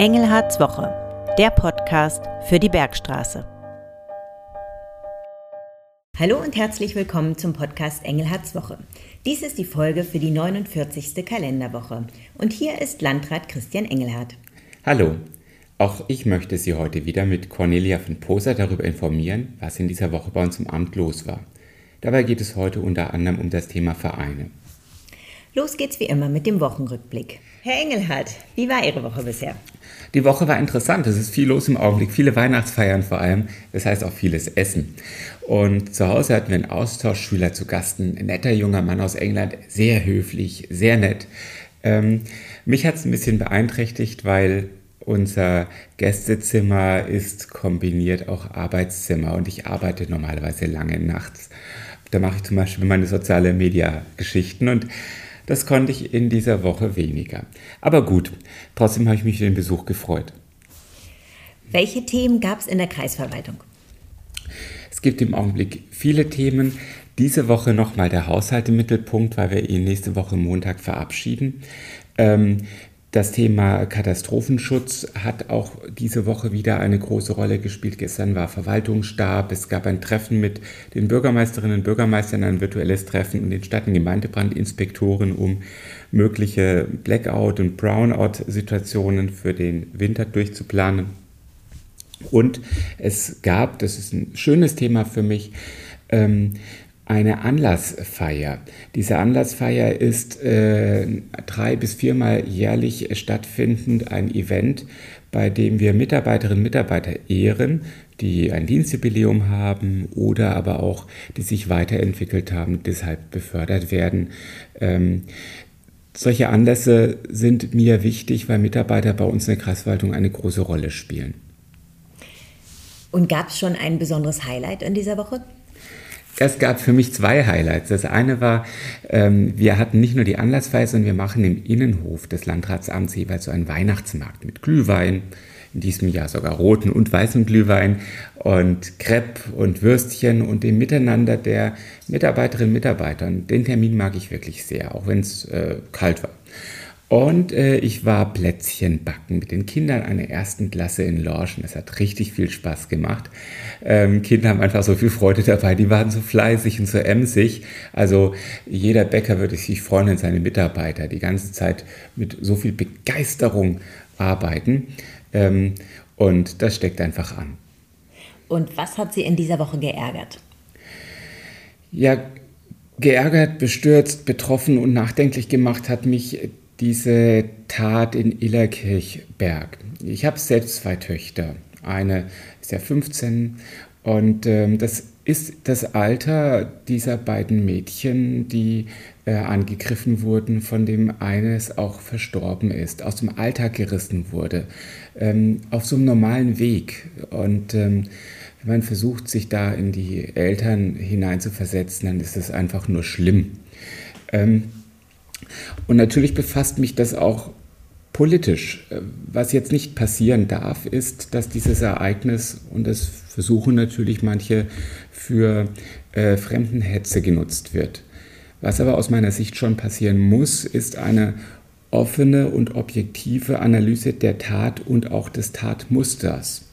Engelhardts Woche, der Podcast für die Bergstraße. Hallo und herzlich willkommen zum Podcast Engelhardts Woche. Dies ist die Folge für die 49. Kalenderwoche und hier ist Landrat Christian Engelhardt. Hallo, auch ich möchte Sie heute wieder mit Cornelia von Poser darüber informieren, was in dieser Woche bei uns im Amt los war. Dabei geht es heute unter anderem um das Thema Vereine. Los geht's wie immer mit dem Wochenrückblick. Herr Engelhardt, wie war Ihre Woche bisher? Die Woche war interessant. Es ist viel los im Augenblick, viele Weihnachtsfeiern vor allem. Das heißt auch vieles Essen. Und zu Hause hatten wir einen Austauschschüler zu Gast, ein netter junger Mann aus England, sehr höflich, sehr nett. Mich hat es ein bisschen beeinträchtigt, weil unser Gästezimmer ist kombiniert auch Arbeitszimmer und ich arbeite normalerweise lange nachts. Da mache ich zum Beispiel meine sozialen Media-Geschichten und das konnte ich in dieser Woche weniger. Aber gut, trotzdem habe ich mich für den Besuch gefreut. Welche Themen gab es in der Kreisverwaltung? Es gibt im Augenblick viele Themen. Diese Woche nochmal der Haushalt im Mittelpunkt, weil wir ihn nächste Woche Montag verabschieden. Das Thema Katastrophenschutz hat auch diese Woche wieder eine große Rolle gespielt. Gestern war Verwaltungsstab, es gab ein Treffen mit den Bürgermeisterinnen und Bürgermeistern, ein virtuelles Treffen und den Stadt- und Gemeindebrandinspektoren, um mögliche Blackout- und Brownout-Situationen für den Winter durchzuplanen. Und es gab, das ist ein schönes Thema für mich, eine Anlassfeier. Diese Anlassfeier ist 3- bis 4-mal jährlich stattfindend ein Event, bei dem wir Mitarbeiterinnen und Mitarbeiter ehren, die ein Dienstjubiläum haben oder aber auch, die sich weiterentwickelt haben, deshalb befördert werden. Solche Anlässe sind mir wichtig, weil Mitarbeiter bei uns in der Kreisverwaltung eine große Rolle spielen. Und gab es schon ein besonderes Highlight in dieser Woche? Es gab für mich 2 Highlights. Das eine war, wir hatten nicht nur die Anlassfeier, sondern wir machen im Innenhof des Landratsamts jeweils so einen Weihnachtsmarkt mit Glühwein, in diesem Jahr sogar roten und weißen Glühwein und Crepe und Würstchen und dem Miteinander der Mitarbeiterinnen und Mitarbeiter. Und den Termin mag ich wirklich sehr, auch wenn es kalt war. Und ich war Plätzchen backen mit den Kindern einer ersten Klasse in Lorschen. Es hat richtig viel Spaß gemacht. Kinder haben einfach so viel Freude dabei. Die waren so fleißig und so emsig. Also jeder Bäcker würde sich freuen, wenn seine Mitarbeiter die ganze Zeit mit so viel Begeisterung arbeiten. Und das steckt einfach an. Und was hat Sie in dieser Woche geärgert? Ja, geärgert, bestürzt, betroffen und nachdenklich gemacht hat mich diese Tat in Illerkirchberg. Ich habe selbst 2 Töchter. Eine ist ja 15 und das ist das Alter dieser beiden Mädchen, die angegriffen wurden, von dem eines auch verstorben ist, aus dem Alltag gerissen wurde, auf so einem normalen Weg. Und wenn man versucht, sich da in die Eltern hineinzuversetzen, dann ist es einfach nur schlimm. Und natürlich befasst mich das auch politisch. Was jetzt nicht passieren darf, ist, dass dieses Ereignis, und das versuchen natürlich manche, für Fremdenhetze genutzt wird. Was aber aus meiner Sicht schon passieren muss, ist eine offene und objektive Analyse der Tat und auch des Tatmusters.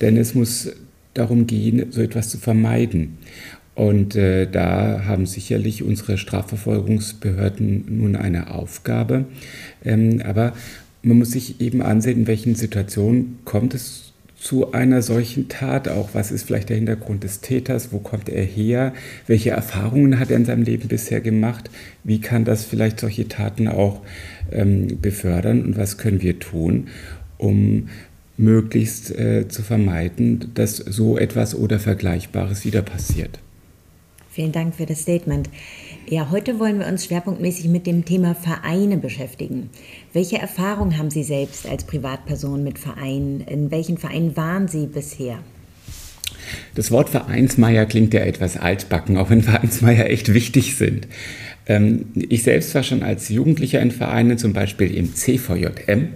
Denn es muss darum gehen, so etwas zu vermeiden. Und da haben sicherlich unsere Strafverfolgungsbehörden nun eine Aufgabe. Aber man muss sich eben ansehen, in welchen Situationen kommt es zu einer solchen Tat auch. Was ist vielleicht der Hintergrund des Täters? Wo kommt er her? Welche Erfahrungen hat er in seinem Leben bisher gemacht? Wie kann das vielleicht solche Taten auch befördern? Und was können wir tun, um möglichst zu vermeiden, dass so etwas oder Vergleichbares wieder passiert? Vielen Dank für das Statement. Ja, heute wollen wir uns schwerpunktmäßig mit dem Thema Vereine beschäftigen. Welche Erfahrungen haben Sie selbst als Privatperson mit Vereinen? In welchen Vereinen waren Sie bisher? Das Wort Vereinsmeier klingt ja etwas altbacken, auch wenn Vereinsmeier echt wichtig sind. Ich selbst war schon als Jugendlicher in Vereinen, zum Beispiel im CVJM,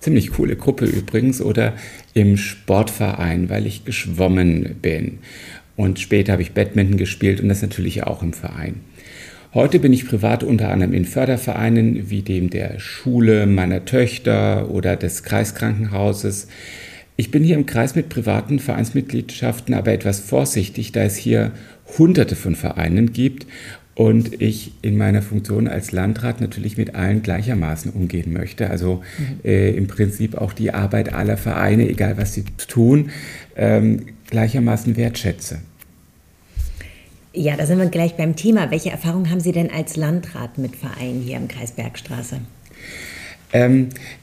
ziemlich coole Gruppe übrigens, oder im Sportverein, weil ich geschwommen bin. Und später habe ich Badminton gespielt und das natürlich auch im Verein. Heute bin ich privat unter anderem in Fördervereinen wie dem der Schule meiner Töchter oder des Kreiskrankenhauses. Ich bin hier im Kreis mit privaten Vereinsmitgliedschaften aber etwas vorsichtig, da es hier Hunderte von Vereinen gibt und ich in meiner Funktion als Landrat natürlich mit allen gleichermaßen umgehen möchte. Also im Prinzip auch die Arbeit aller Vereine, egal was sie tun, gleichermaßen wertschätze. Ja, da sind wir gleich beim Thema. Welche Erfahrungen haben Sie denn als Landrat mit Vereinen hier im Kreis Bergstraße?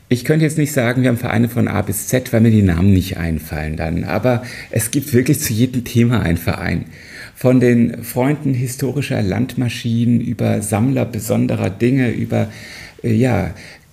Ich könnte jetzt nicht sagen, wir haben Vereine von A bis Z, weil mir die Namen nicht einfallen dann. Aber es gibt wirklich zu jedem Thema einen Verein. Von den Freunden historischer Landmaschinen über Sammler besonderer Dinge, über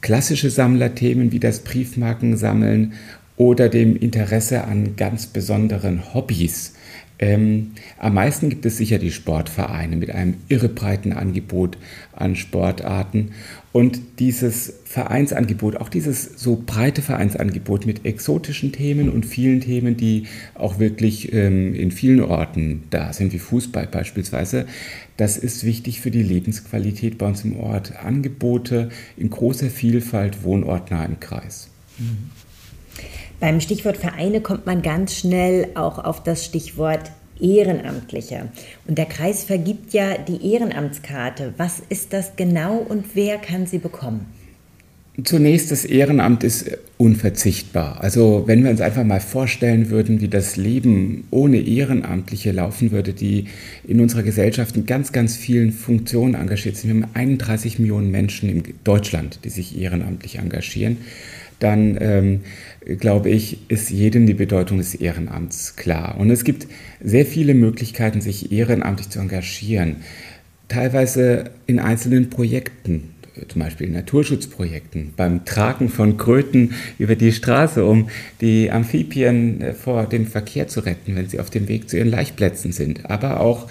klassische Sammlerthemen wie das Briefmarkensammeln oder dem Interesse an ganz besonderen Hobbys. Am meisten gibt es sicher die Sportvereine mit einem irre breiten Angebot an Sportarten. Und dieses Vereinsangebot, auch dieses so breite Vereinsangebot mit exotischen Themen und vielen Themen, die auch wirklich in vielen Orten da sind, wie Fußball beispielsweise, das ist wichtig für die Lebensqualität bei uns im Ort. Angebote in großer Vielfalt, wohnortnah im Kreis. Mhm. Beim Stichwort Vereine kommt man ganz schnell auch auf das Stichwort Ehrenamtliche. Und der Kreis vergibt ja die Ehrenamtskarte. Was ist das genau und wer kann sie bekommen? Zunächst, das Ehrenamt ist unverzichtbar. Also wenn wir uns einfach mal vorstellen würden, wie das Leben ohne Ehrenamtliche laufen würde, die in unserer Gesellschaft in ganz, ganz vielen Funktionen engagiert sind. Wir haben 31 Millionen Menschen in Deutschland, die sich ehrenamtlich engagieren. Dann glaube ich, ist jedem die Bedeutung des Ehrenamts klar. Und es gibt sehr viele Möglichkeiten, sich ehrenamtlich zu engagieren. Teilweise in einzelnen Projekten, zum Beispiel in Naturschutzprojekten, beim Tragen von Kröten über die Straße, um die Amphibien vor dem Verkehr zu retten, wenn sie auf dem Weg zu ihren Laichplätzen sind. Aber auch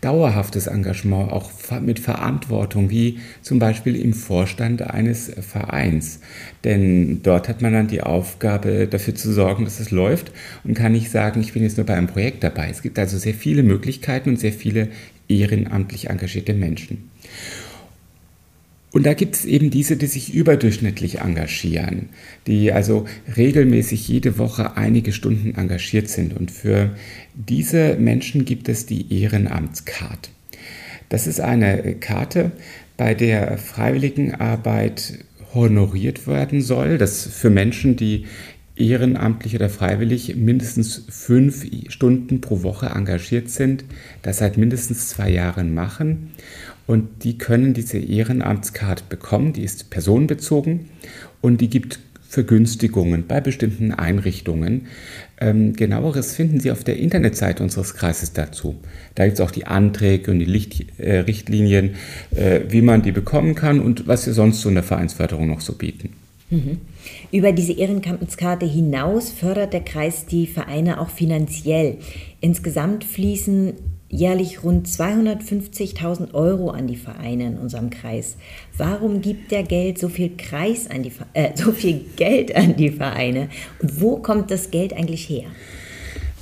dauerhaftes Engagement, auch mit Verantwortung, wie zum Beispiel im Vorstand eines Vereins. Denn dort hat man dann die Aufgabe, dafür zu sorgen, dass es läuft und kann nicht sagen, ich bin jetzt nur bei einem Projekt dabei. Es gibt also sehr viele Möglichkeiten und sehr viele ehrenamtlich engagierte Menschen. Und da gibt es eben diese, die sich überdurchschnittlich engagieren, die also regelmäßig jede Woche einige Stunden engagiert sind. Und für diese Menschen gibt es die Ehrenamtskarte. Das ist eine Karte, bei der Freiwilligenarbeit honoriert werden soll. Das ist für Menschen, die ehrenamtlich oder freiwillig mindestens 5 Stunden pro Woche engagiert sind, das seit mindestens 2 Jahren machen. Und die können diese Ehrenamtskarte bekommen, die ist personenbezogen und die gibt Vergünstigungen bei bestimmten Einrichtungen. Genaueres finden Sie auf der Internetseite unseres Kreises dazu. Da gibt es auch die Anträge und die Richtlinien, wie man die bekommen kann und was wir sonst so in der Vereinsförderung noch so bieten. Mhm. Über diese Ehrenamtskarte hinaus fördert der Kreis die Vereine auch finanziell. Insgesamt fließen jährlich rund 250.000 € an die Vereine in unserem Kreis. Warum gibt der Geld so viel Geld an die Vereine? Und wo kommt das Geld eigentlich her?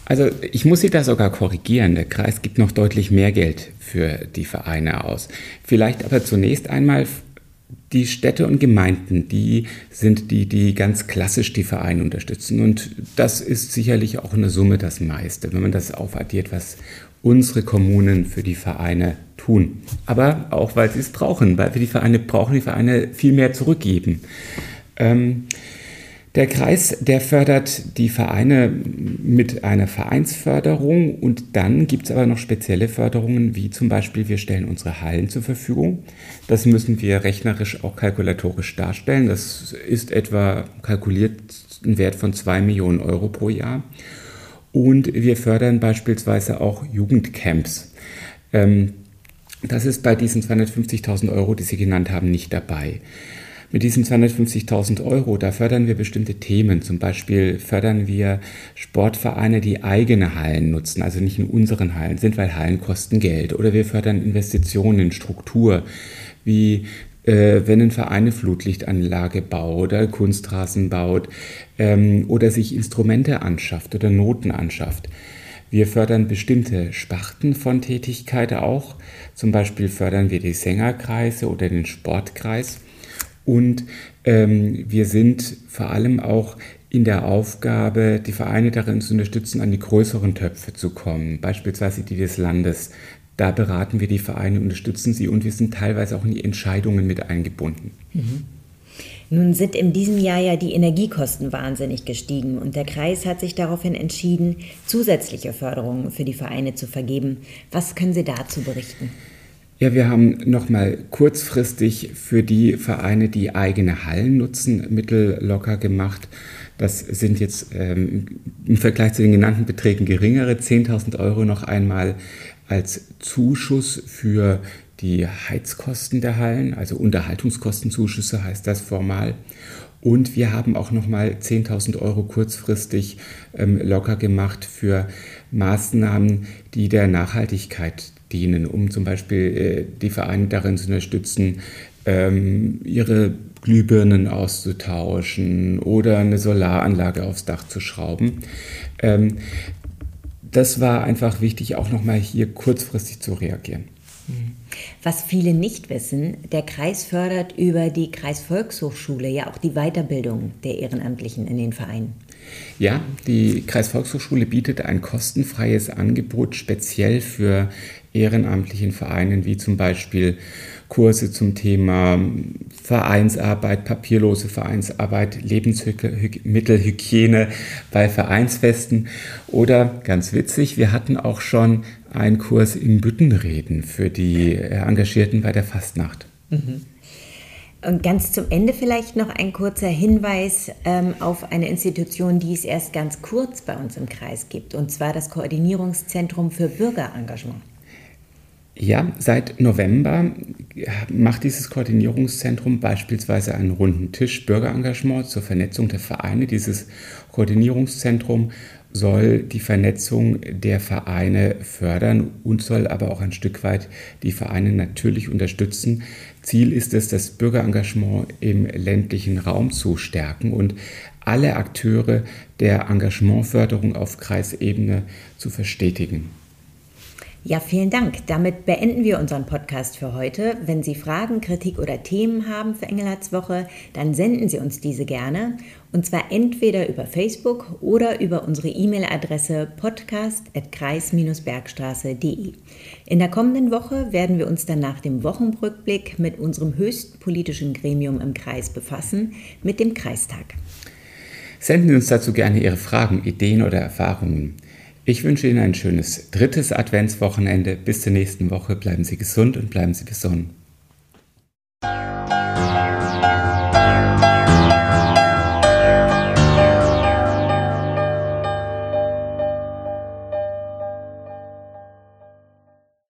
Also ich muss Sie da sogar korrigieren. Der Kreis gibt noch deutlich mehr Geld für die Vereine aus. Vielleicht aber zunächst einmal die Städte und Gemeinden, die sind die, die ganz klassisch die Vereine unterstützen. Und das ist sicherlich auch in der Summe das meiste, wenn man das aufaddiert, was unsere Kommunen für die Vereine tun. Aber auch, weil sie es brauchen, weil wir die Vereine viel mehr zurückgeben. Der Kreis, der fördert die Vereine mit einer Vereinsförderung und dann gibt es aber noch spezielle Förderungen, wie zum Beispiel, wir stellen unsere Hallen zur Verfügung. Das müssen wir rechnerisch auch kalkulatorisch darstellen. Das ist etwa kalkuliert ein Wert von 2 Millionen € pro Jahr. Und wir fördern beispielsweise auch Jugendcamps. Das ist bei diesen 250.000 €, die Sie genannt haben, nicht dabei. Mit diesen 250.000 €, da fördern wir bestimmte Themen. Zum Beispiel fördern wir Sportvereine, die eigene Hallen nutzen, also nicht in unseren Hallen sind, weil Hallen kosten Geld. Oder wir fördern Investitionen in Struktur, wie wenn ein Verein eine Flutlichtanlage baut oder Kunstrasen baut oder sich Instrumente anschafft oder Noten anschafft. Wir fördern bestimmte Sparten von Tätigkeit auch. Zum Beispiel fördern wir die Sängerkreise oder den Sportkreis. Und wir sind vor allem auch in der Aufgabe, die Vereine darin zu unterstützen, an die größeren Töpfe zu kommen, beispielsweise die des Landes. Da beraten wir die Vereine, unterstützen sie und wir sind teilweise auch in die Entscheidungen mit eingebunden. Mhm. Nun sind in diesem Jahr ja die Energiekosten wahnsinnig gestiegen und der Kreis hat sich daraufhin entschieden, zusätzliche Förderungen für die Vereine zu vergeben. Was können Sie dazu berichten? Ja, wir haben nochmal kurzfristig für die Vereine, die eigene Hallen nutzen, Mittel locker gemacht. Das sind jetzt im Vergleich zu den genannten Beträgen geringere, 10.000 Euro noch einmal als Zuschuss für die Heizkosten der Hallen, also Unterhaltungskostenzuschüsse heißt das formal. Und wir haben auch nochmal 10.000 Euro kurzfristig locker gemacht für Maßnahmen, die der Nachhaltigkeit dienen, um zum Beispiel die Vereine darin zu unterstützen, ihre Glühbirnen auszutauschen oder eine Solaranlage aufs Dach zu schrauben. Das war einfach wichtig, auch nochmal hier kurzfristig zu reagieren. Was viele nicht wissen, der Kreis fördert über die Kreisvolkshochschule ja auch die Weiterbildung der Ehrenamtlichen in den Vereinen. Ja, die Kreisvolkshochschule bietet ein kostenfreies Angebot speziell für ehrenamtlichen Vereinen, wie zum Beispiel Kurse zum Thema Vereinsarbeit, papierlose Vereinsarbeit, Lebensmittelhygiene bei Vereinsfesten oder, ganz witzig, wir hatten auch schon einen Kurs im Büttenreden für die Engagierten bei der Fastnacht. Mhm. Und ganz zum Ende vielleicht noch ein kurzer Hinweis auf eine Institution, die es erst ganz kurz bei uns im Kreis gibt, und zwar das Koordinierungszentrum für Bürgerengagement. Ja, seit November macht dieses Koordinierungszentrum beispielsweise einen runden Tisch Bürgerengagement zur Vernetzung der Vereine. Dieses Koordinierungszentrum soll die Vernetzung der Vereine fördern und soll aber auch ein Stück weit die Vereine natürlich unterstützen. Ziel ist es, das Bürgerengagement im ländlichen Raum zu stärken und alle Akteure der Engagementförderung auf Kreisebene zu verstetigen. Ja, vielen Dank. Damit beenden wir unseren Podcast für heute. Wenn Sie Fragen, Kritik oder Themen haben für Engelhardts Woche, dann senden Sie uns diese gerne. Und zwar entweder über Facebook oder über unsere E-Mail-Adresse podcast@kreis-bergstraße.de. In der kommenden Woche werden wir uns dann nach dem Wochenrückblick mit unserem höchsten politischen Gremium im Kreis befassen, mit dem Kreistag. Senden Sie uns dazu gerne Ihre Fragen, Ideen oder Erfahrungen. Ich wünsche Ihnen ein schönes drittes Adventswochenende. Bis zur nächsten Woche. Bleiben Sie gesund und bleiben Sie besonnen.